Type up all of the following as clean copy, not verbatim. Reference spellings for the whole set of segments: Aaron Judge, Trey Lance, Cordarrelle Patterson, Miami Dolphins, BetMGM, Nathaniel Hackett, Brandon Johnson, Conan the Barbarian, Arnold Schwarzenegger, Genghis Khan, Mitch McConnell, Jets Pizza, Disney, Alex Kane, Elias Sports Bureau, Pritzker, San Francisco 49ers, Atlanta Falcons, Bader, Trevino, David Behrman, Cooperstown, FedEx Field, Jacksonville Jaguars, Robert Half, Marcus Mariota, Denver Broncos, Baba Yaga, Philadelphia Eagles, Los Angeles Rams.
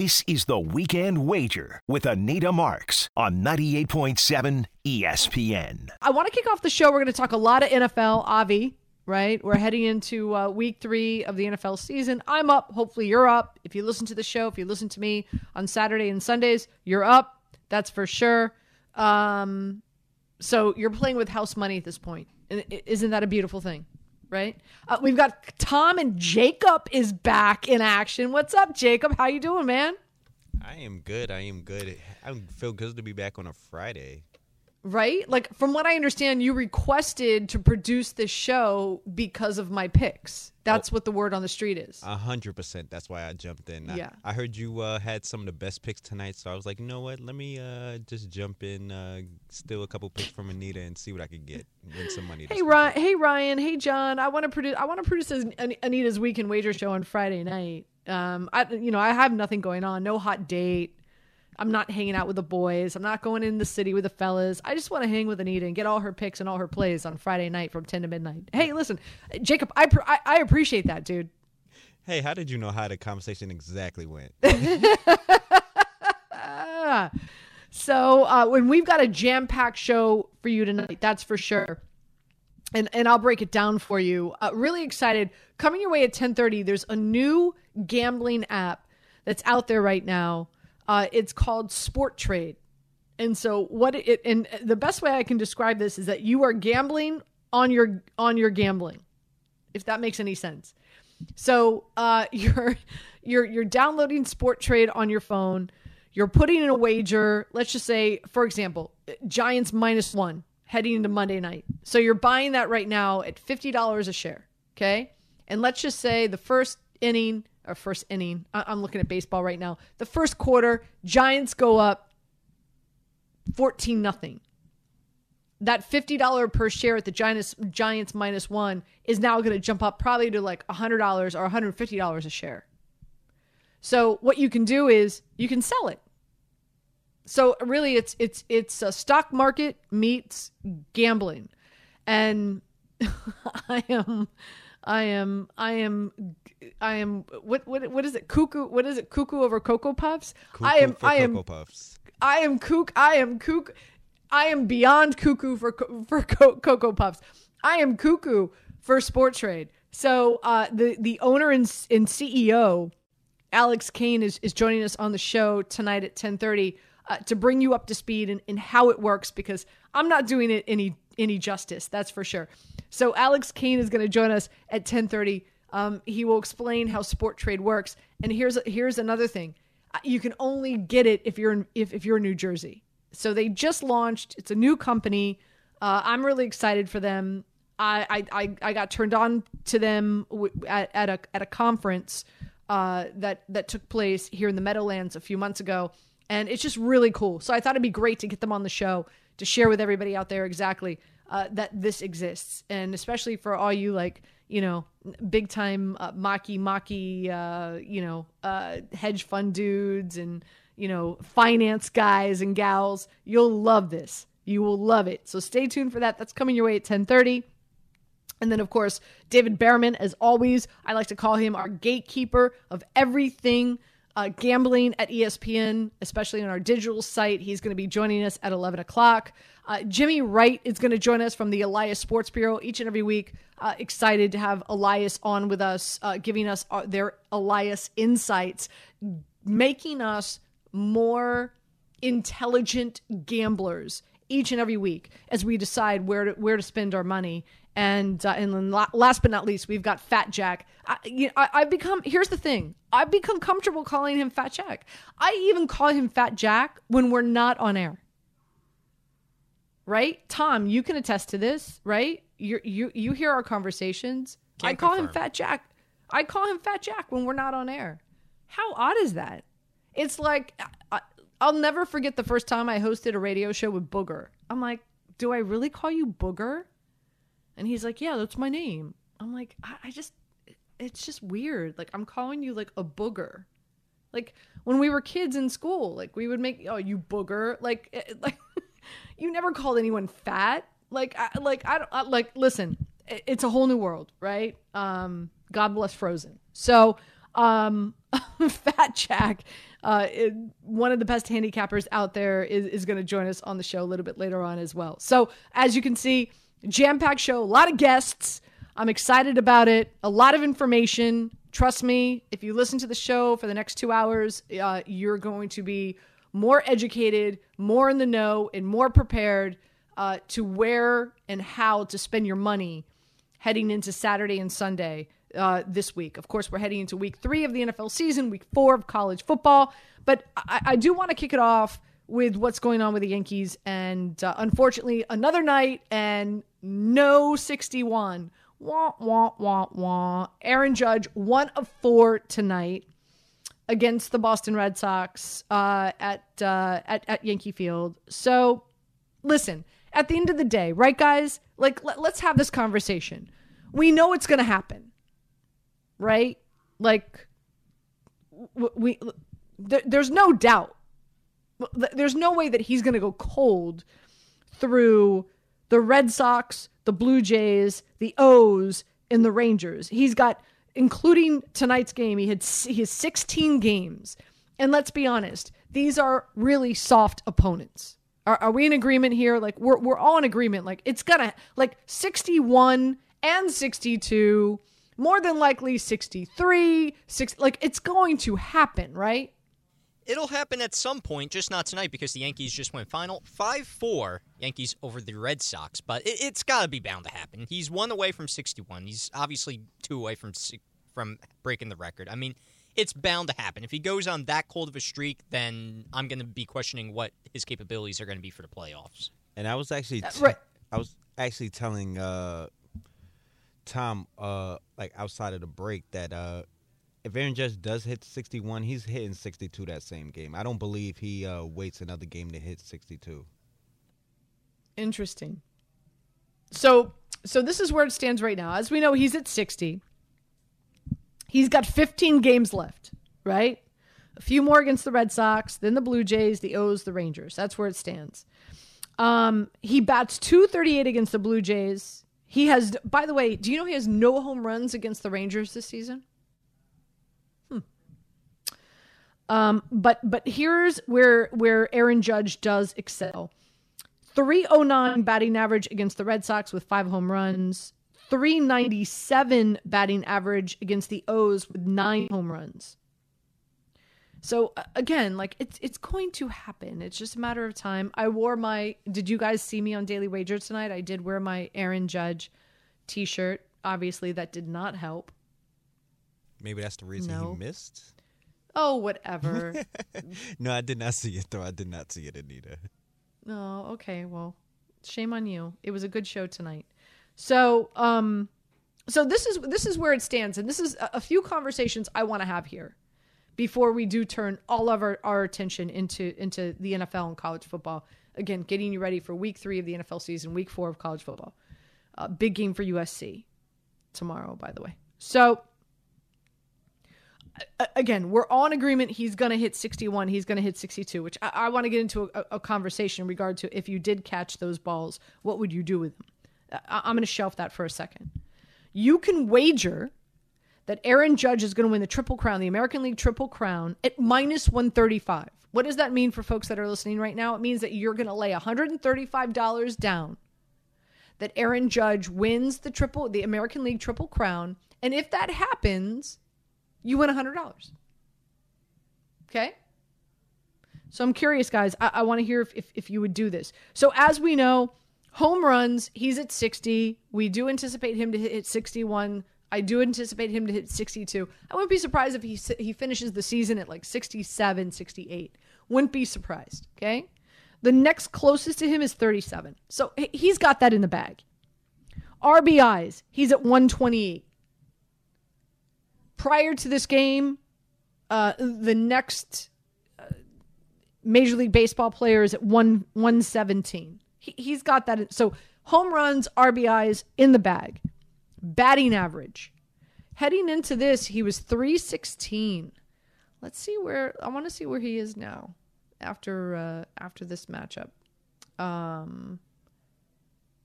This is the Weekend Wager with Anita Marks on 98.7 ESPN. I want to kick off the show. We're going to talk a lot of NFL, Avi, right? We're heading into week 3 of the NFL season. I'm up. Hopefully you're up. If you listen to the show, if you listen to me on Saturday and Sundays, you're up. That's for sure. So you're playing with house money at this point. Isn't that a beautiful thing? Right? We've got Tom, and Jacob is back in action. What's up, Jacob? How you doing, man? I am good. I feel good to be back on a Friday. Right? Like, from what I understand, you requested to produce this show because of my picks. That's what the word on the street is. 100%. That's why I jumped in. Yeah. I heard you had some of the best picks tonight, so I was like, you know what? Let me just jump in, steal a couple picks from Anita and see what I could get, win some money. Hey, Ryan. Hey, John. I want to produce Anita's Weekend Wager show on Friday night. I have nothing going on. No hot date. I'm not hanging out with the boys. I'm not going in the city with the fellas. I just want to hang with Anita and get all her picks and all her plays on Friday night from 10 to midnight. Hey, listen, Jacob, I appreciate that, dude. Hey, how did you know how the conversation exactly went? So when we've got a jam-packed show for you tonight, that's for sure. And I'll break it down for you. Really excited. Coming your way at 10:30, there's a new gambling app that's out there right now. It's called Sporttrade. And so the best way I can describe this is that you are gambling on your gambling, if that makes any sense. So you're downloading Sporttrade on your phone. You're putting in a wager. Let's just say, for example, Giants -1 heading into Monday night. So you're buying that right now at $50 a share. Okay. And let's just say the first inning. I'm looking at baseball right now. The first quarter, Giants go up 14-0. That $50 per share at the Giants -1 is now going to jump up probably to like $100 or $150 a share. So what you can do is you can sell it. So really, it's a stock market meets gambling, and I am. What is it? Cuckoo. What is it? Cuckoo over Cocoa Puffs. Cuckoo for Cocoa Puffs. I am beyond cuckoo for Cocoa Puffs. I am cuckoo for Sporttrade. So the owner and CEO, Alex Kane, is joining us on the show tonight at 10:30 to bring you up to speed in how it works, because I'm not doing it any justice. That's for sure. So Alex Kane is going to join us at 10:30. He will explain how Sporttrade works. And here's another thing: you can only get it if you're in New Jersey. So they just launched. It's a new company. I'm really excited for them. I got turned on to them at a conference that took place here in the Meadowlands a few months ago, and it's just really cool. So I thought it'd be great to get them on the show to share with everybody out there exactly that this exists, and especially for all you big time maki, hedge fund dudes and, finance guys and gals. You'll love this. You will love it. So stay tuned for that. That's coming your way at 10:30. And then, of course, David Behrman, as always, I like to call him our gatekeeper of everything gambling at ESPN, especially on our digital site. He's going to be joining us at 11 o'clock. Jimmy Wright is going to join us from the Elias Sports Bureau each and every week. Excited to have Elias on with us, giving us their Elias insights, making us more intelligent gamblers each and every week as we decide where to spend our money. And last but not least, we've got Fat Jack. Here's the thing. I've become comfortable calling him Fat Jack. I even call him Fat Jack when we're not on air. Right? Tom, you can attest to this, right? You hear our conversations. I call him Fat Jack. I call him Fat Jack when we're not on air. How odd is that? It's like, I'll never forget the first time I hosted a radio show with Booger. I'm like, do I really call you Booger? And he's like, yeah, that's my name. I'm like, it's just weird. Like, I'm calling you like a booger. Like when we were kids in school, like we would make, oh, you booger. Like. You never called anyone fat. Listen, it's a whole new world, right? God bless Frozen. So Fat Jack, one of the best handicappers out there, is going to join us on the show a little bit later on as well. So as you can see, jam-packed show, a lot of guests. I'm excited about it. A lot of information. Trust me, if you listen to the show for the next 2 hours, you're going to be more educated, more in the know, and more prepared to where and how to spend your money heading into Saturday and Sunday this week. Of course, we're heading into week 3 of the NFL season, week 4 of college football. But I do want to kick it off with what's going on with the Yankees. And unfortunately, another night and no 61. Wah, wah, wah, wah. Aaron Judge, 1 of 4 tonight against the Boston Red Sox at Yankee Field. So, listen, at the end of the day, right, guys? Like, let's have this conversation. We know it's going to happen, right? Like, there's no doubt. There's no way that he's going to go cold through the Red Sox, the Blue Jays, the O's, and the Rangers. He's got, including tonight's game, he has 16 games. And let's be honest, these are really soft opponents. Are we in agreement here? Like, we're all in agreement. Like, it's gonna, like, 61 and 62, more than likely 63, like, it's going to happen, right? It'll happen at some point, just not tonight, because the Yankees just went final 5-4 Yankees over the Red Sox. But it's got to be bound to happen. He's 1 away from 61. He's obviously 2 away from breaking the record. I mean, it's bound to happen. If he goes on that cold of a streak, then I'm going to be questioning what his capabilities are going to be for the playoffs. And I was actually I was actually telling Tom like outside of the break that if Aaron Judge does hit 61, he's hitting 62 that same game. I don't believe he waits another game to hit 62. Interesting. So this is where it stands right now. As we know, he's at 60. He's got 15 games left, right? A few more against the Red Sox, then the Blue Jays, the O's, the Rangers. That's where it stands. He bats .238 against the Blue Jays. He has, by the way, do you know he has no home runs against the Rangers this season? But here's where Aaron Judge does excel. .309 batting average against the Red Sox with 5 home runs. .397 batting average against the O's with 9 home runs. So again, like it's going to happen. It's just a matter of time. I wore my, did you guys see me on Daily Wager tonight? I did wear my Aaron Judge t-shirt. Obviously that did not help. Maybe that's the reason he missed. Oh, whatever. No, I did not see it, though. I did not see it, Anita. No, oh, okay. Well, shame on you. It was a good show tonight. So, so this is where it stands, and this is a few conversations I want to have here before we do turn all of our attention into the NFL and college football. Again, getting you ready for Week 3 of the NFL season, Week 4 of college football. Big game for USC tomorrow, by the way. So. Again, we're all in agreement. He's going to hit 61. He's going to hit 62, which I want to get into a conversation in regard to if you did catch those balls, what would you do with them? I'm going to shelf that for a second. You can wager that Aaron Judge is going to win the Triple Crown, the American League Triple Crown, at -135. What does that mean for folks that are listening right now? It means that you're going to lay $135 down that Aaron Judge wins the American League Triple Crown. And if that happens, you win $100. Okay? So I'm curious, guys. I want to hear if you would do this. So as we know, home runs, he's at 60. We do anticipate him to hit 61. I do anticipate him to hit 62. I wouldn't be surprised if he finishes the season at like 67, 68. Wouldn't be surprised, okay? The next closest to him is 37. So he's got that in the bag. RBIs, he's at 128. Prior to this game, the next Major League Baseball player is at 117. He's got that. So home runs, RBIs in the bag. Batting average. Heading into this, he was .316. Let's see I want to see where he is now after this matchup.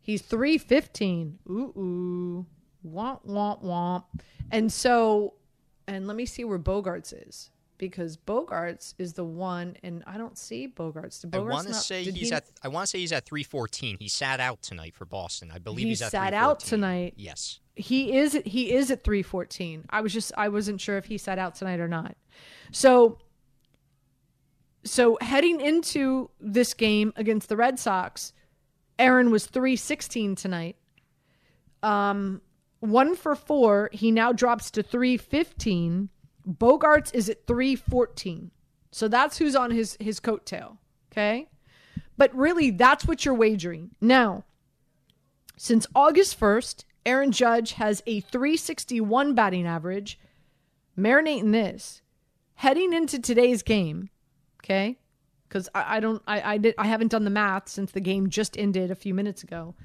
He's .315. Womp, womp, womp. And so And let me see where Bogarts is, because Bogarts is the one, and I don't see Bogarts. Did Bogarts I want to say he's at 314. He sat out tonight for Boston. I believe he's at 314. He sat out tonight. Yes. He is at 314. I wasn't sure if he sat out tonight or not. So heading into this game against the Red Sox, Aaron was 316 tonight. 1 for 4. He now drops to 315. Bogarts is at 314. So that's who's on his coattail. Okay. But really, that's what you're wagering. Now, since August 1st, Aaron Judge has a 361 batting average. Marinate in this. Heading into today's game, okay, because I haven't done the math since the game just ended a few minutes ago.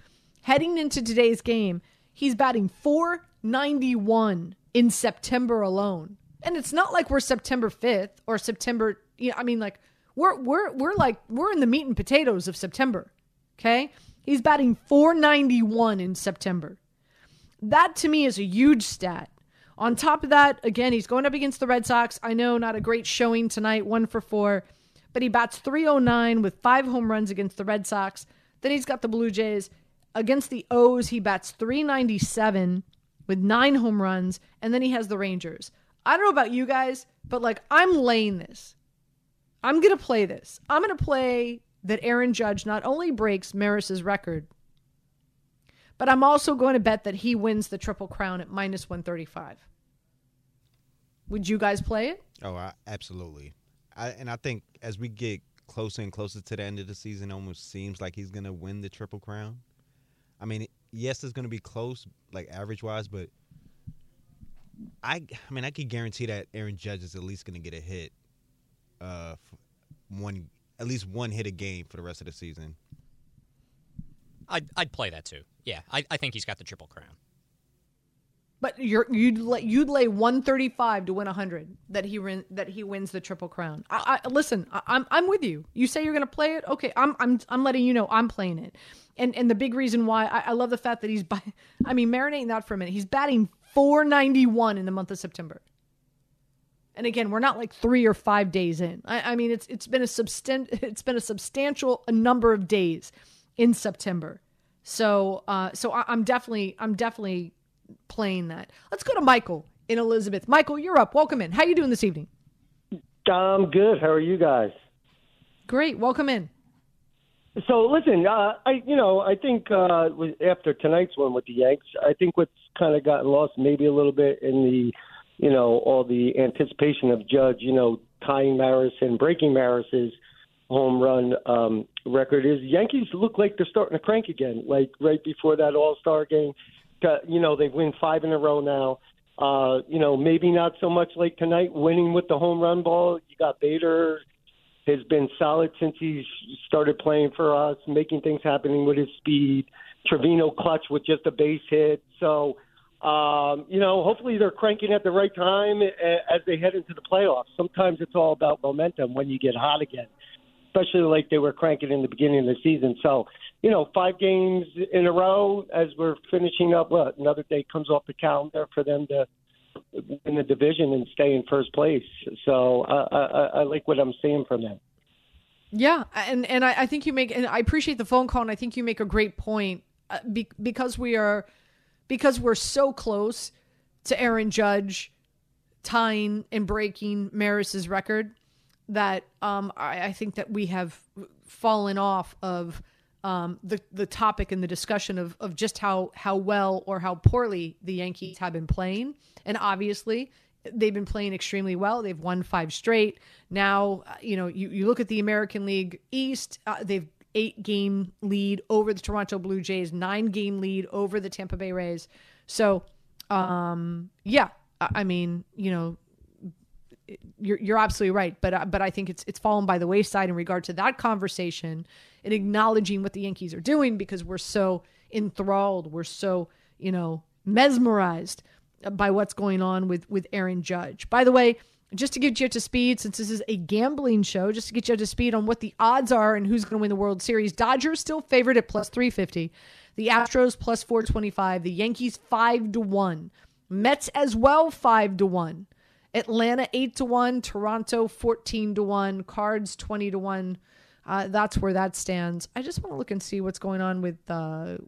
Heading into today's game, he's batting 491 in September alone. And it's not like we're September 5th or September, we're in the meat and potatoes of September, okay? He's batting 491 in September. That to me is a huge stat. On top of that, again, he's going up against the Red Sox. I know, not a great showing tonight, 1 for 4, but he bats 309 with 5 home runs against the Red Sox. Then he's got the Blue Jays. Against the O's, he bats 397 with 9 home runs, and then he has the Rangers. I don't know about you guys, but I'm laying this. I'm going to play this. I'm going to play that Aaron Judge not only breaks Maris's record, but I'm also going to bet that he wins the Triple Crown at minus 135. Would you guys play it? Oh, absolutely. I think as we get closer and closer to the end of the season, it almost seems like he's going to win the Triple Crown. I mean, yes, it's going to be close, average-wise, but I mean, I could guarantee that Aaron Judge is at least going to get a hit, at least one hit a game for the rest of the season. I'd play that too. Yeah, I think he's got the Triple Crown. But you'd lay 135 to win 100 that he wins the Triple Crown. Listen, I'm with you. You say you're going to play it, okay? I'm letting you know I'm playing it, and the big reason why I love the fact that marinating that for a minute. He's batting 491 in the month of September. And again, we're not 3 or 5 days in. I mean, it's been a substantial number of days in September. So I'm definitely playing that. Let's go to Michael in Elizabeth. Michael, you're up. Welcome in. How are you doing this evening? I'm good. How are you guys? Great. Welcome in. So listen, I think after tonight's one with the Yanks, I think what's kind of gotten lost maybe a little bit in the, all the anticipation of Judge, tying Maris and breaking Maris's home run record is Yankees look like they're starting to crank again. Right before that All-Star game, they've won 5 in a row now. Maybe not so much like tonight, winning with the home run ball. You got Bader. Has been solid since he started playing for us, making things happening with his speed. Trevino clutch with just a base hit. So, hopefully they're cranking at the right time as they head into the playoffs. Sometimes it's all about momentum when you get hot again, especially like they were cranking in the beginning of the season. So, 5 games in a row as we're finishing up, another day comes off the calendar for them to in the division and stay in first place. So I like what I'm seeing from them. Yeah. And I think and I appreciate the phone call. And I think you make a great point because we're so close to Aaron Judge tying and breaking Maris's record that I think that we have fallen off of the topic and the discussion of just how well or how poorly the Yankees have been playing. And obviously they've been playing extremely well. They've won 5 straight. Now, you look at the American League East, they've 8-game lead over the Toronto Blue Jays, 9-game lead over the Tampa Bay Rays. So, you're absolutely right, but I think it's fallen by the wayside in regard to that conversation and acknowledging what the Yankees are doing because we're so enthralled, we're so mesmerized by what's going on with Aaron Judge. By the way, just to get you up to speed, since this is a gambling show, just to get you up to speed on what the odds are and who's going to win the World Series. Dodgers still favored at plus 350, the Astros plus 425, the Yankees 5-1, Mets as well 5-1. Atlanta 8-1, Toronto 14-1, Cards 20-1. That's where that stands. I just want to look and see what's going on with the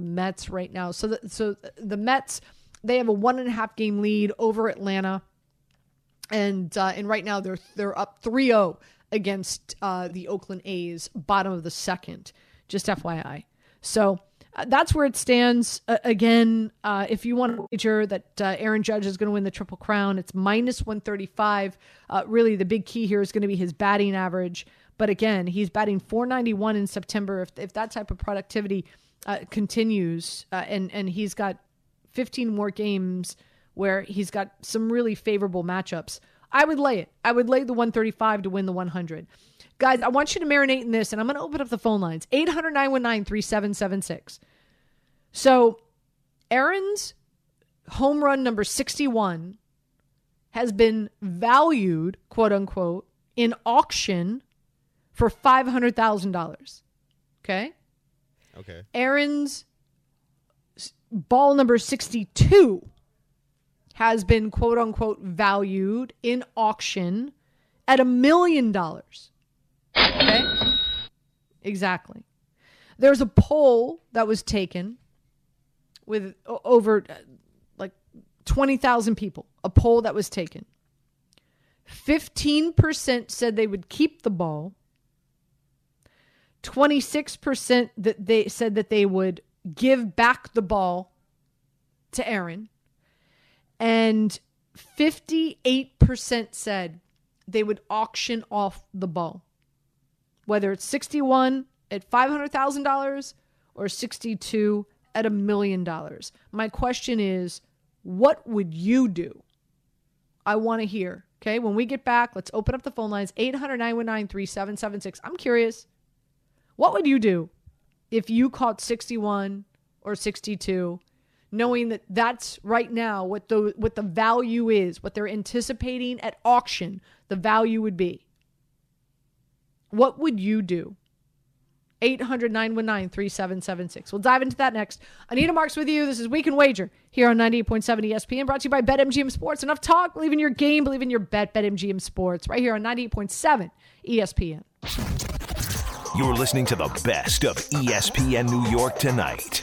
Mets right now. So the Mets, they have a 1.5-game lead over Atlanta, and right now they're up 3-0 against the Oakland A's, bottom of the second. Just FYI. So that's where it stands. Again, if you want to wager that Aaron Judge is going to win the Triple Crown, it's -135. Really, the big key here is going to be his batting average. But again, he's batting .491 in September. If that type of productivity continues, and he's got 15 more games where he's got some really favorable matchups, I would lay it. I would lay the 135 to win the 100. Guys, I want you to marinate in this, and I'm going to open up the phone lines. 800-919-3776. So Aaron's home run number 61 has been valued, quote unquote, in auction for $500,000. Okay? Okay. Aaron's ball number 62 has been, quote unquote, valued in auction at $1 million. Okay? Exactly. There's a poll that was taken with over like 20,000 people. A poll that was taken. 15% said they would keep the ball. 26% that they said that they would give back the ball to Aaron, and 58% said they would auction off the ball, whether it's 61 at $500,000 or 62 at $1 million. My question is, what would you do? I want to hear. Okay, when we get back, let's open up the phone lines. 800-919-3776. I'm curious. What would you do if you caught 61 or 62, knowing that that's right now what the value is, what they're anticipating at auction the value would be? What would you do? 800-919-3776. We'll dive into that next. Anita Marks with you. This is Week in Wager here on 98.7 ESPN, brought to you by BetMGM Sports. Enough talk. Believe in your game. Believe in your bet. BetMGM Sports right here on 98.7 ESPN. You're listening to the best of ESPN New York Tonight.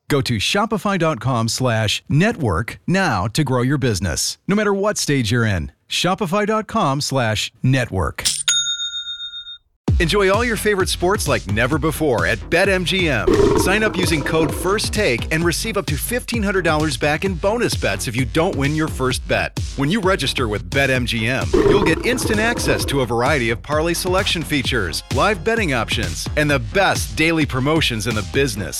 Go to shopify.com/network now to grow your business, no matter what stage you're in. Shopify.com/network. Enjoy all your favorite sports like never before at BetMGM. Sign up using code FIRSTTAKE and receive up to $1,500 back in bonus bets if you don't win your first bet. When you register with BetMGM, you'll get instant access to a variety of parlay selection features, live betting options, and the best daily promotions in the business.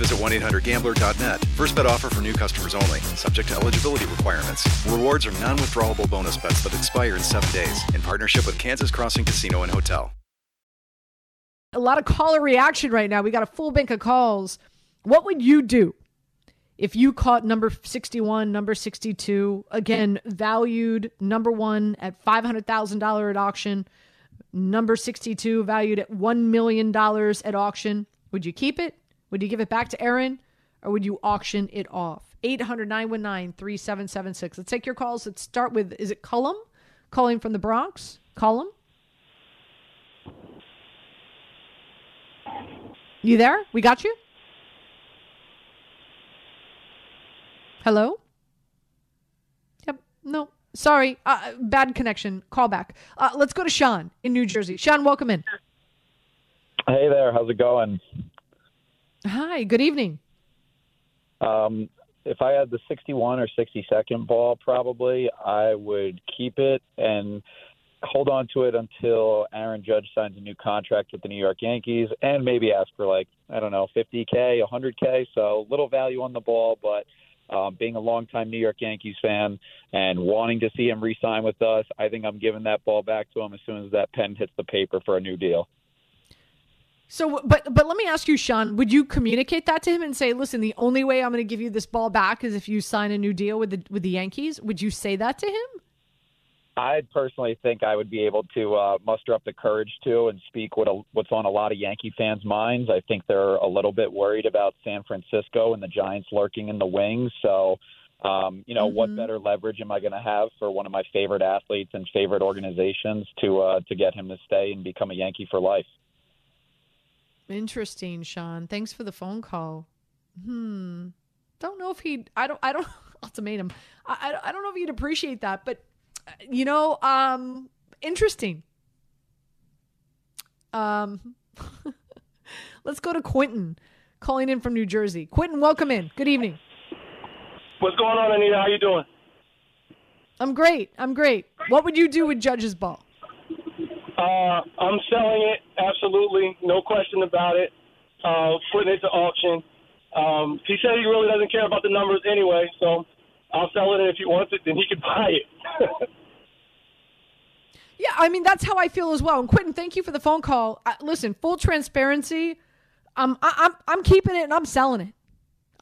visit 1-800-GAMBLER.net. First bet offer for new customers only. Subject to eligibility requirements. Rewards are non-withdrawable bonus bets that expire in 7 days. In partnership with Kansas Crossing Casino and Hotel. A lot of caller reaction right now. We got a full bank of calls. What would you do If you caught number 61, number 62, again, valued number one at $500,000 at auction, number 62 valued at $1 million at auction, would you keep it? Would you give it back to Aaron? Or would you auction it off? 800-919-3776. Let's take your calls. Let's start with, is it Cullum? Calling from the Bronx. Cullum? You there? We got you? Hello? Yep. No. Sorry. Bad connection. Call back. Let's go to Sean in New Jersey. Sean, welcome in. Hey there. How's it going? Hi. Good evening. If I had the 61 or 62nd ball, probably I would keep it and hold on to it until Aaron Judge signs a new contract with the New York Yankees and maybe ask for, like, I don't know, $50K, $100K. So little value on the ball, but being a longtime New York Yankees fan and wanting to see him re-sign with us, I think I'm giving that ball back to him as soon as that pen hits the paper for a new deal. So, but let me ask you, Sean, would you communicate that to him and say, listen, the only way I'm going to give you this ball back is if you sign a new deal with the Yankees? Would you say that to him? I personally think I would be able to muster up the courage to and speak what's on a lot of Yankee fans' minds. I think they're a little bit worried about San Francisco and the Giants lurking in the wings. So, what better leverage am I going to have for one of my favorite athletes and favorite organizations to get him to stay and become a Yankee for life? Interesting, Sean. Thanks for the phone call. Don't know if he'd... I don't ultimatum. I don't know if he'd appreciate that, but interesting. Let's go to Quentin calling in from New Jersey. Quentin, welcome in. Good evening. What's going on, Anita? How you doing? I'm great. What would you do with Judge's ball? I'm selling it, absolutely, no question about it, putting it to auction. He said he really doesn't care about the numbers anyway, so I'll sell it, and if he wants it, then he can buy it. Yeah, I mean, that's how I feel as well. And Quentin, thank you for the phone call. Listen, full transparency, I'm keeping it, and I'm selling it.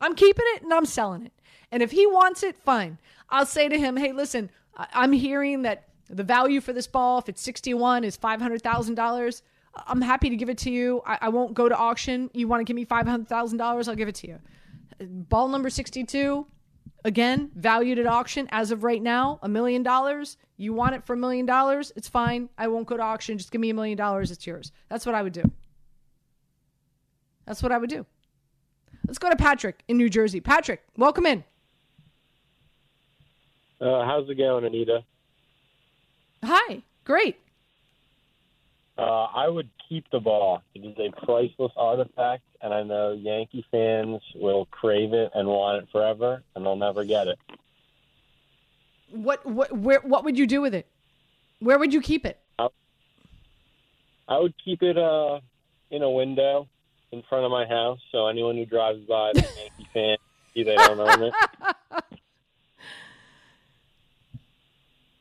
I'm keeping it, and I'm selling it. And if he wants it, fine. I'll say to him, hey, listen, I'm hearing that the value for this ball, if it's 61, is $500,000. I'm happy to give it to you. I won't go to auction. You want to give me $500,000? I'll give it to you. Ball number 62, again, valued at auction as of right now, $1 million. You want it for $1 million? It's fine. I won't go to auction. Just give me $1 million. It's yours. That's what I would do. Let's go to Patrick in New Jersey. Patrick, welcome in. How's it going, Anita? Hi. Great. I would keep the ball. It is a priceless artifact, and I know Yankee fans will crave it and want it forever, and they'll never get it. What would you do with it? Where would you keep it? I would keep it in a window in front of my house, so anyone who drives by is a Yankee fan, they don't own it.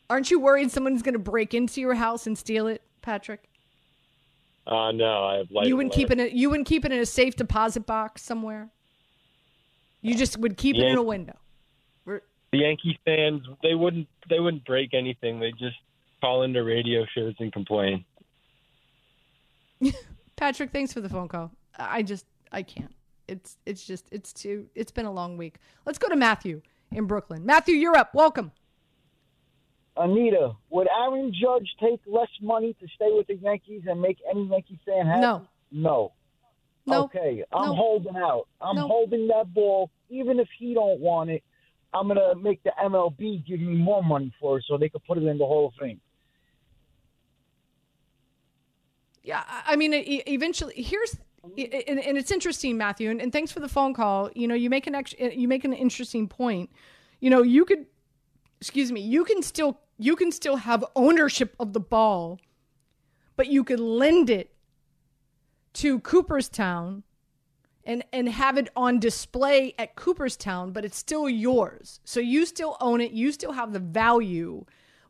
Aren't you worried someone's going to break into your house and steal it, Patrick? No, I have life. You wouldn't keep it in a safe deposit box somewhere? You just would keep it in a window. The Yankee fans, they wouldn't break anything. They just call into radio shows and complain. Patrick, thanks for the phone call. I can't. It's been a long week. Let's go to Matthew in Brooklyn. Matthew, you're up. Welcome. Anita, would Aaron Judge take less money to stay with the Yankees and make any Yankee fan happy? No. Okay, I'm holding out. I'm holding that ball. Even if he don't want it, I'm going to make the MLB give me more money for it so they could put it in the Hall of Fame. Yeah, I mean, eventually, and it's interesting, Matthew, and thanks for the phone call. You make an interesting point. You can still have ownership of the ball, but you could lend it to Cooperstown and have it on display at Cooperstown, but it's still yours. So you still own it. You still have the value,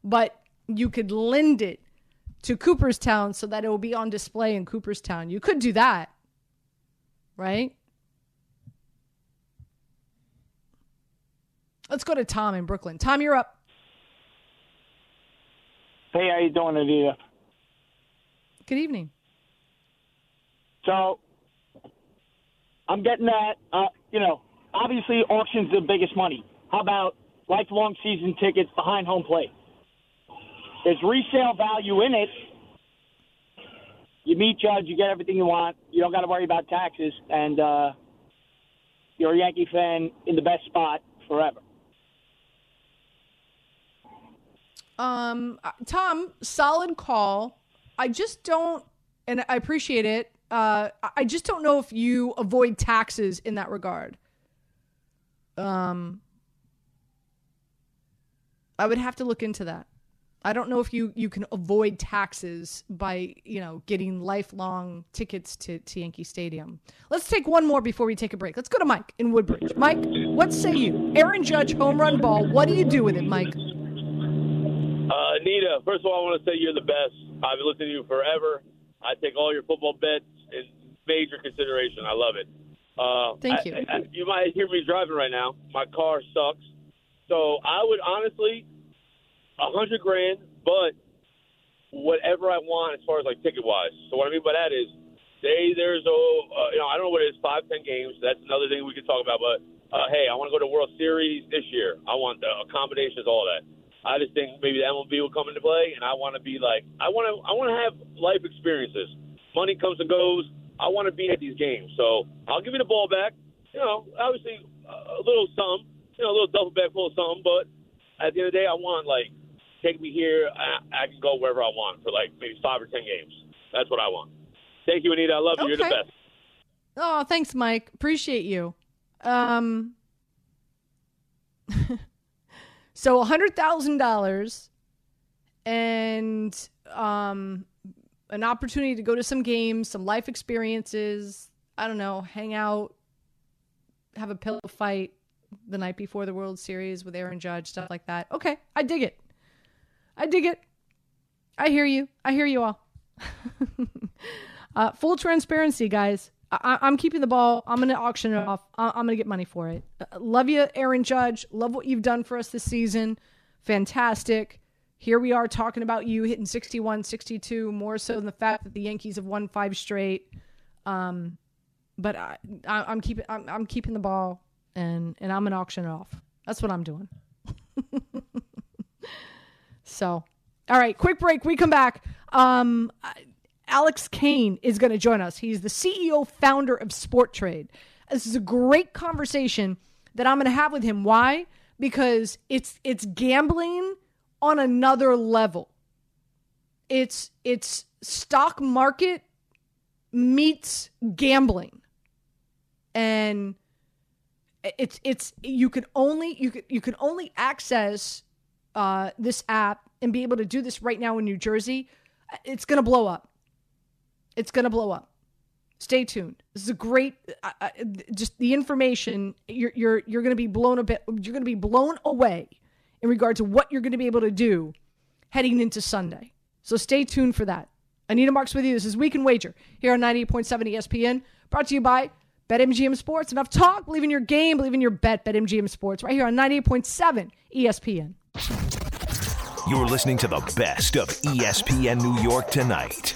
but you could lend it to Cooperstown so that it will be on display in Cooperstown. You could do that, right? Let's go to Tom in Brooklyn. Tom, you're up. Hey, how you doing, Anita? Good evening. So, I'm getting that, obviously auction's the biggest money. How about lifelong season tickets behind home plate? There's resale value in it. You meet Judge, you get everything you want. You don't got to worry about taxes, and you're a Yankee fan in the best spot forever. Tom, solid call. I just don't, and I appreciate it. I just don't know if you avoid taxes in that regard. I would have to look into that. I don't know if you can avoid taxes by, getting lifelong tickets to Yankee Stadium. Let's take one more before we take a break. Let's go to Mike in Woodbridge. Mike, what say you? Aaron Judge home run ball. What do you do with it, Mike? Anita, first of all, I want to say you're the best. I've been listening to you forever. I take all your football bets in major consideration. I love it. Thank you. You might hear me driving right now. My car sucks. So I would honestly, $100,000, but whatever I want as far as like ticket wise. So what I mean by that is, I don't know what it is, 5-10 games. That's another thing we can talk about. But hey, I want to go to World Series this year. I want the accommodations, all that. I just think maybe the MLB will come into play, and I want to be like, I want to have life experiences. Money comes and goes. I want to be at these games. So I'll give you the ball back. Obviously a little something. A little duffel bag full of something, but at the end of the day, I want, take me here. I can go wherever I want for, maybe 5 or 10 games. That's what I want. Thank you, Anita. I love you. You're the best. Oh, thanks, Mike. Appreciate you. So $100,000 and an opportunity to go to some games, some life experiences, I don't know, hang out, have a pillow fight the night before the World Series with Aaron Judge, stuff like that. Okay, I dig it. I hear you. I hear you all. Full transparency, guys. I'm keeping the ball. I'm going to auction it off. I'm going to get money for it. Love you, Aaron Judge. Love what you've done for us this season. Fantastic. Here we are talking about you hitting 61, 62, more so than the fact that the Yankees have won 5 straight. But I'm keeping the ball. And I'm going to auction it off. That's what I'm doing. So, all right, quick break. We come back. Alex Kane is going to join us. He's the CEO, founder of Sporttrade. This is a great conversation that I'm going to have with him. Why? Because it's gambling on another level. It's stock market meets gambling. And you can only access this app and be able to do this right now in New Jersey. It's going to blow up. Stay tuned. This is a great, just the information. You're going to be blown a bit. You're going to be blown away in regard to what you're going to be able to do heading into Sunday. So stay tuned for that. Anita Marks with you. This is Week in Wager here on 98.7 ESPN. Brought to you by BetMGM Sports. Enough talk. Believe in your game. Believe in your bet. BetMGM Sports. Right here on 98.7 ESPN. You're listening to the best of ESPN New York Tonight.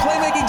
playmaking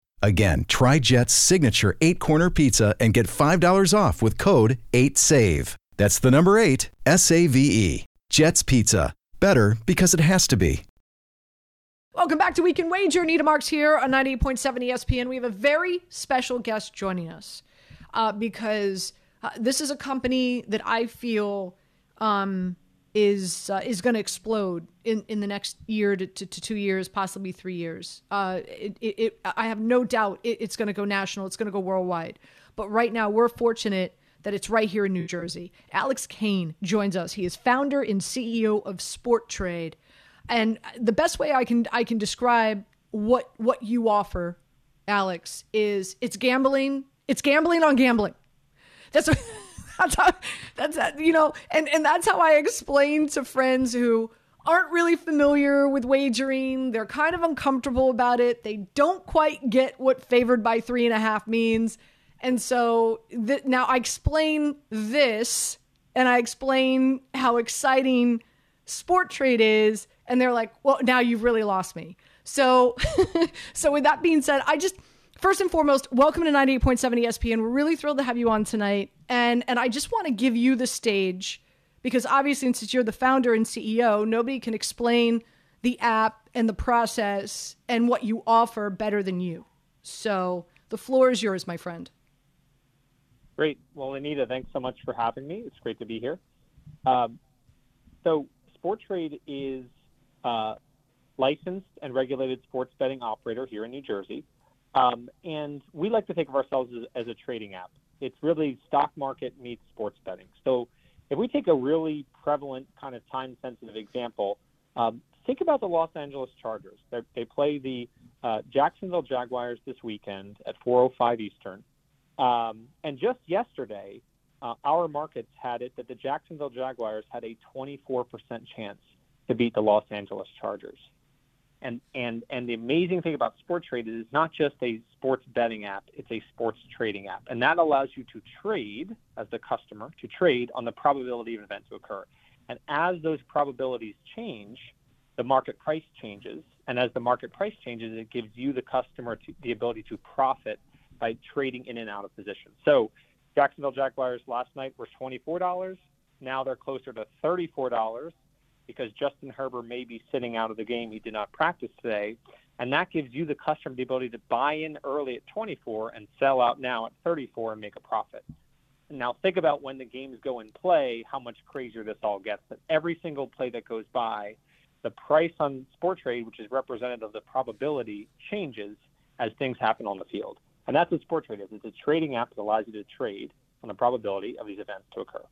Again, try Jet's signature 8-corner pizza and get $5 off with code 8SAVE. That's the number 8, S-A-V-E. Jet's Pizza. Better because it has to be. Welcome back to Weekend Wager. Anita Marks here on 98.7 ESPN. We have a very special guest joining us. Because this is a company that I feel is going to explode in the next year to 2 years, possibly 3 years. I have no doubt it's going to go national. It's going to go worldwide. But right now, we're fortunate that it's right here in New Jersey. Alex Kane joins us. He is founder and CEO of Sporttrade. And the best way I can describe what you offer, Alex, is it's gambling. It's gambling on gambling. That's how that's how I explain to friends who aren't really familiar with wagering. They're kind of uncomfortable about it. They don't quite get what favored by 3.5 means. And so now I explain this and I explain how exciting Sporttrade is. And they're like, well, now you've really lost me. So with that being said, first and foremost, welcome to 98.7 ESPN. We're really thrilled to have you on tonight. And I just want to give you the stage because obviously since you're the founder and CEO, nobody can explain the app and the process and what you offer better than you. So the floor is yours, my friend. Great. Well, Anita, thanks so much for having me. It's great to be here. So Sporttrade is a licensed and regulated sports betting operator here in New Jersey. And we like to think of ourselves as a trading app. It's really stock market meets sports betting. So if we take a really prevalent kind of time-sensitive example, think about the Los Angeles Chargers. They play the Jacksonville Jaguars this weekend at 4:05 Eastern. And just yesterday, our markets had it that the Jacksonville Jaguars had a 24% chance to beat the Los Angeles Chargers. And the amazing thing about Sporttrade is it's not just a sports betting app, it's a sports trading app. And that allows you to trade, as the customer, to trade on the probability of an event to occur. And as those probabilities change, the market price changes. And as the market price changes, it gives you, the customer, the ability to profit by trading in and out of positions. So Jacksonville Jaguars last night were $24. Now they're closer to $34. Because Justin Herbert may be sitting out of the game. He did not practice today. And that gives you, the customer, the ability to buy in early at 24 and sell out now at 34 and make a profit. And now think about when the games go in play, how much crazier this all gets. That every single play that goes by, the price on Sporttrade, which is representative of the probability, changes as things happen on the field. And that's what Sporttrade is. It's a trading app that allows you to trade on the probability of these events to occur.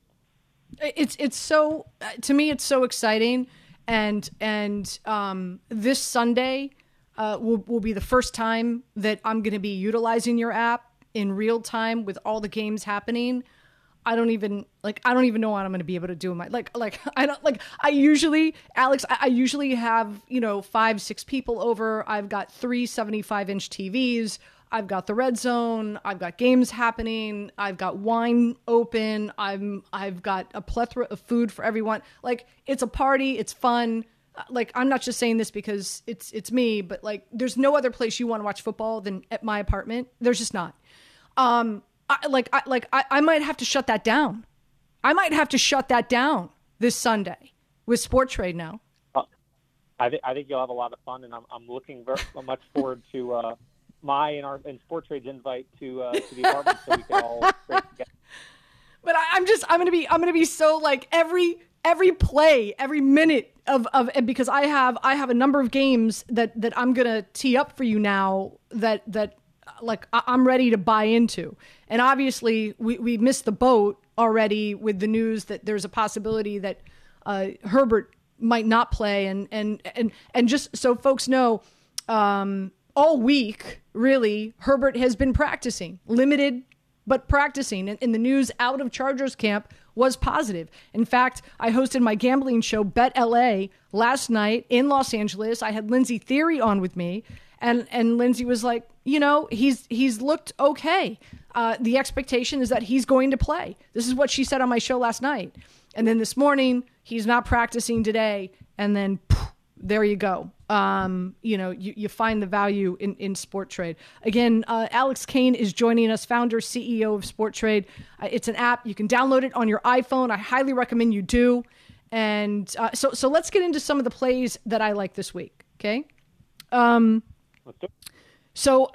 It's so, to me, it's so exciting. And this Sunday will be the first time that I'm going to be utilizing your app in real time with all the games happening. I don't even know what I'm going to be able to do in my, I usually have, 5-6 people over. I've got 3 75-inch TVs. I've got the red zone. I've got games happening. I've got wine open. I've got a plethora of food for everyone. Like, it's a party. It's fun. Like, I'm not just saying this because it's me, but like, there's no other place you want to watch football than at my apartment. There's just not. I might have to shut that down. I might have to shut that down this Sunday with Sporttrade now. I think you'll have a lot of fun, and I'm looking very much forward to my and Sporttrade's invite to the apartment so we can all trade together. But I'm gonna be so like every play, every minute of because I have a number of games that I'm gonna tee up for you now that like I'm ready to buy into. And obviously we missed the boat already with the news that there's a possibility that Herbert might not play and just so folks know, all week really Herbert has been practicing, limited but practicing, and the news out of Chargers camp was positive. In fact, I hosted my gambling show, Bet LA, last night in Los Angeles. I had Lindsay Theory on with me, and Lindsay was like, you know, he's looked okay. The expectation is that he's going to play. This is what she said on my show last night. And then this morning, he's not practicing today. And then poof, there you go. You know, you find the value in Sporttrade. Again, Alex Kane is joining us, founder, CEO of Sporttrade. It's an app. You can download it on your iPhone. I highly recommend you do. And so let's get into some of the plays that I like this week. Okay. So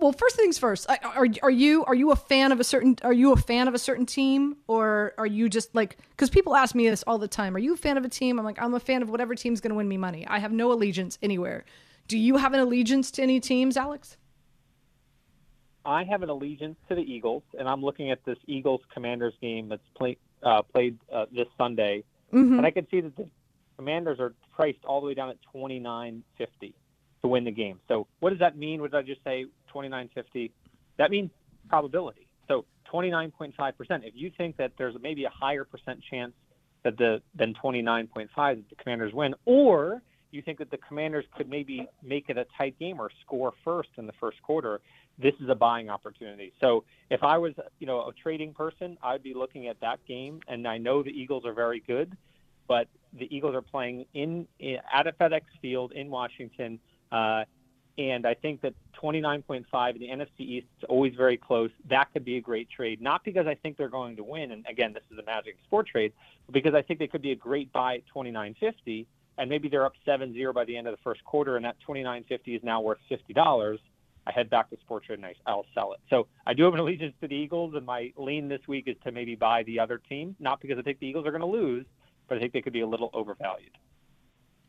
well, first things first. Are you a fan of a certain team, or are you just like, because people ask me this all the time, are you a fan of a team? I'm like, I'm a fan of whatever team's going to win me money. I have no allegiance anywhere. Do you have an allegiance to any teams, Alex? I have an allegiance to the Eagles, and I'm looking at this Eagles Commanders game that's played this Sunday, mm-hmm. and I can see that the Commanders are priced all the way down at $29.50. to win the game. So what does that mean? What did I just say? 29.50. That means probability. So 29.5%. If you think that there's maybe a higher percent chance that than 29.5 that the Commanders win, or you think that the Commanders could maybe make it a tight game or score first in the first quarter, this is a buying opportunity. So if I was, you know, a trading person, I'd be looking at that game, and I know the Eagles are very good, but the Eagles are playing at a FedEx Field in Washington. And I think that 29.5 in the NFC East is always very close. That could be a great trade, not because I think they're going to win, and again, this is a magic sport trade, but because I think they could be a great buy at 29.50, and maybe they're up 7-0 by the end of the first quarter, and that 29.50 is now worth $50. I head back to Sporttrade and I'll sell it. So I do have an allegiance to the Eagles, and my lean this week is to maybe buy the other team, not because I think the Eagles are going to lose, but I think they could be a little overvalued.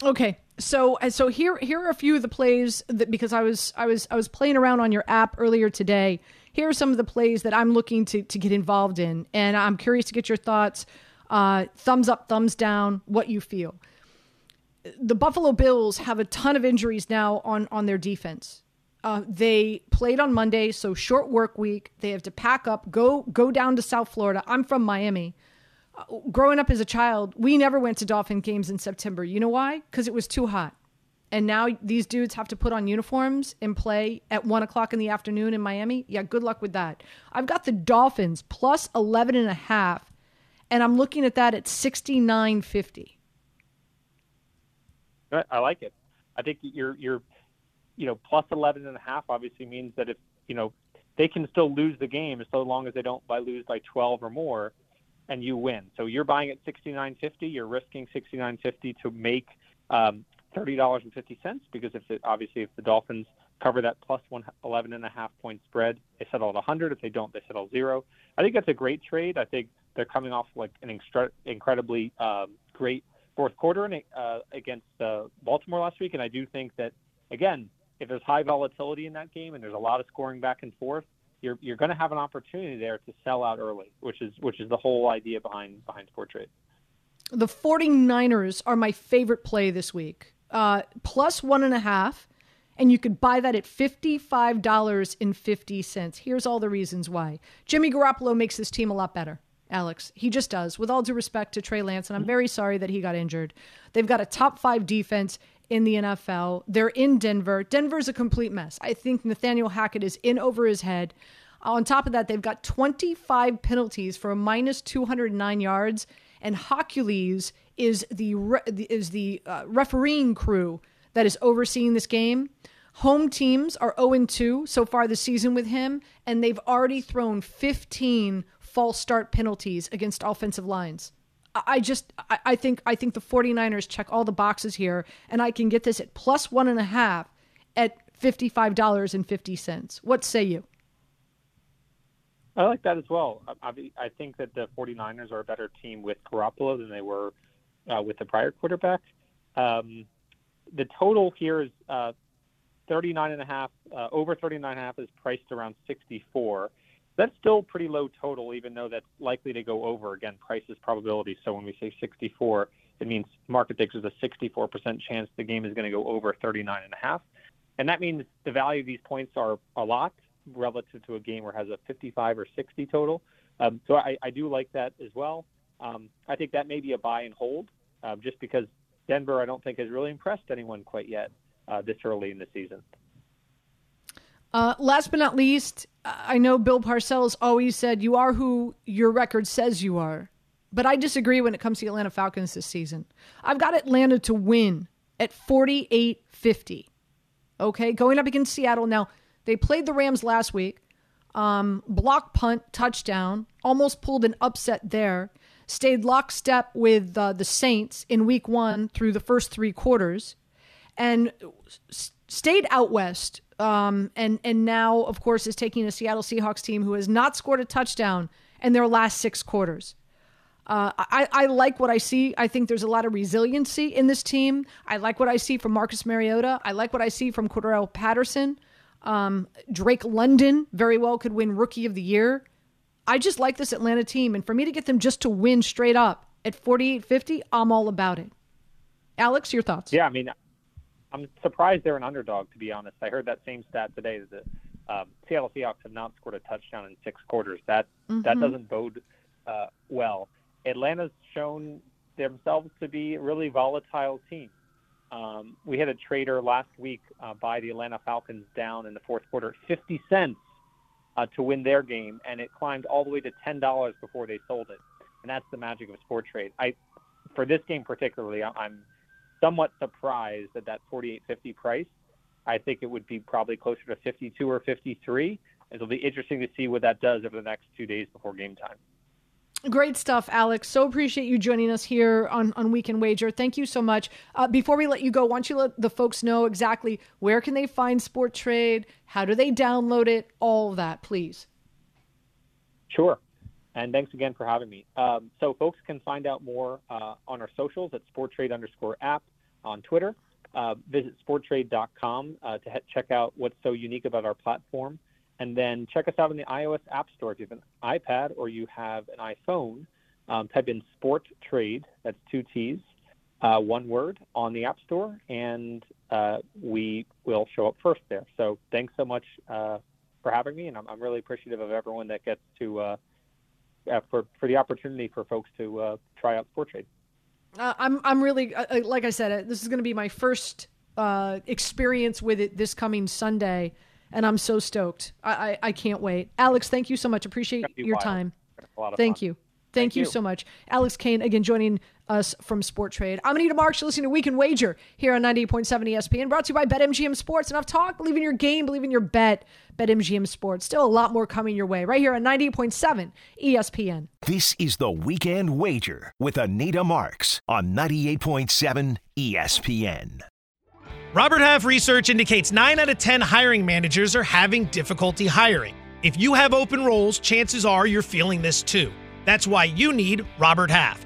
Okay, so here are a few of the plays that, because I was playing around on your app earlier today. Here are some of the plays that I'm looking to get involved in, and I'm curious to get your thoughts. Thumbs up, thumbs down, what you feel. The Buffalo Bills have a ton of injuries now on their defense. They played on Monday, so short work week. They have to pack up, go down to South Florida. I'm from Miami. Growing up as a child, we never went to Dolphin games in September. You know why? Because it was too hot. And now these dudes have to put on uniforms and play at 1:00 in the afternoon in Miami. Yeah, good luck with that. I've got the Dolphins plus 11.5, and I'm looking at that at $69.50. I like it. I think you're you know, plus 11.5 obviously means that if, you know, they can still lose the game so long as they don't lose by 12 or more. And you win. So you're buying at $69.50. You're risking $69.50 to make $30.50, because if the Dolphins cover that plus 11.5 point spread, they settle at 100. If they don't, they settle 0. I think that's a great trade. I think they're coming off like an incredibly great fourth quarter against Baltimore last week, and I do think that, again, if there's high volatility in that game and there's a lot of scoring back and forth, You're going to have an opportunity there to sell out early, which is the whole idea behind Sporttrade. The 49ers are my favorite play this week, plus 1.5, and you could buy that at $55.50. Here's all the reasons why. Jimmy Garoppolo makes this team a lot better, Alex. He just does, with all due respect to Trey Lance, and I'm very sorry that he got injured. They've got a top 5 defense in the NFL. They're in Denver. Denver's a complete mess. I think Nathaniel Hackett is in over his head. On top of that, they've got 25 penalties for a minus 209 yards, and Hercules is the refereeing crew that is overseeing this game. Home teams are 0-2 so far this season with him, and they've already thrown 15 false start penalties against offensive lines. I think the 49ers check all the boxes here, and I can get this at +1.5 at $55.50. What say you? I like that as well. I think that the 49ers are a better team with Garoppolo than they were with the prior quarterback. The total here is 39.5. Over 39.5 is priced around 64. That's still pretty low total, even though that's likely to go over. Again, price is probability. So when we say 64, it means market thinks there's a 64% chance the game is going to go over 39.5. And that means the value of these points are a lot relative to a game where it has a 55 or 60 total. So I do like that as well. I think that may be a buy and hold just because Denver, I don't think, has really impressed anyone quite yet this early in the season. Last but not least, I know Bill Parcells always said you are who your record says you are, but I disagree when it comes to the Atlanta Falcons this season. I've got Atlanta to win at 48-50. Okay, going up against Seattle. Now, they played the Rams last week. Block punt, touchdown, almost pulled an upset there. Stayed lockstep with the Saints in week one through the first three quarters and stayed out west. And now, of course, is taking a Seattle Seahawks team who has not scored a touchdown in their last six quarters. I like what I see. I think there's a lot of resiliency in this team. I like what I see from Marcus Mariota. I like what I see from Cordarrelle Patterson. Drake London very well could win Rookie of the Year. I just like this Atlanta team. And for me to get them just to win straight up at 48-50, I'm all about it. Alex, your thoughts? Yeah, I mean, I'm surprised they're an underdog, to be honest. I heard that same stat today that the Seattle Seahawks have not scored a touchdown in six quarters. That doesn't bode well. Atlanta's shown themselves to be a really volatile team. We had a trader last week buy the Atlanta Falcons down in the fourth quarter, 50 cents to win their game, and it climbed all the way to $10 before they sold it. And that's the magic of Sporttrade. For this game particularly, I'm somewhat surprised at that $48.50 price. I think it would be probably closer to 52 or 53. It'll be interesting to see what that does over the next 2 days before game time. Great stuff, Alex. So appreciate you joining us here on Weekend Wager. Thank you so much. Before we let you go, why don't you let the folks know exactly where can they find Sporttrade? How do they download it? All that, please. Sure. And thanks again for having me. So folks can find out more on our socials at Sporttrade_app on Twitter. Visit Sporttrade.com to check out what's so unique about our platform. And then check us out in the iOS App Store. If you have an iPad or you have an iPhone, type in Sporttrade, that's two T's, one word, on the App Store, and we will show up first there. So thanks so much for having me, and I'm really appreciative of everyone that gets to for the opportunity for folks to try out Sporttrade. I'm really, like I said, this is going to be my first experience with it this coming Sunday. And I'm so stoked. I can't wait. Alex, thank you so much. Appreciate your time. Thank you. Thank you so much. Alex Kane, again, joining us from Sporttrade. I'm Anita Marks. You're listening to Weekend Wager here on 98.7 ESPN, brought to you by BetMGM Sports. Enough talk. Believe in your game. Believe in your bet. BetMGM Sports. Still a lot more coming your way right here on 98.7 ESPN. This is the Weekend Wager with Anita Marks on 98.7 ESPN. Robert Half research indicates 9 out of 10 hiring managers are having difficulty hiring. If you have open roles, chances are you're feeling this too. That's why you need Robert Half.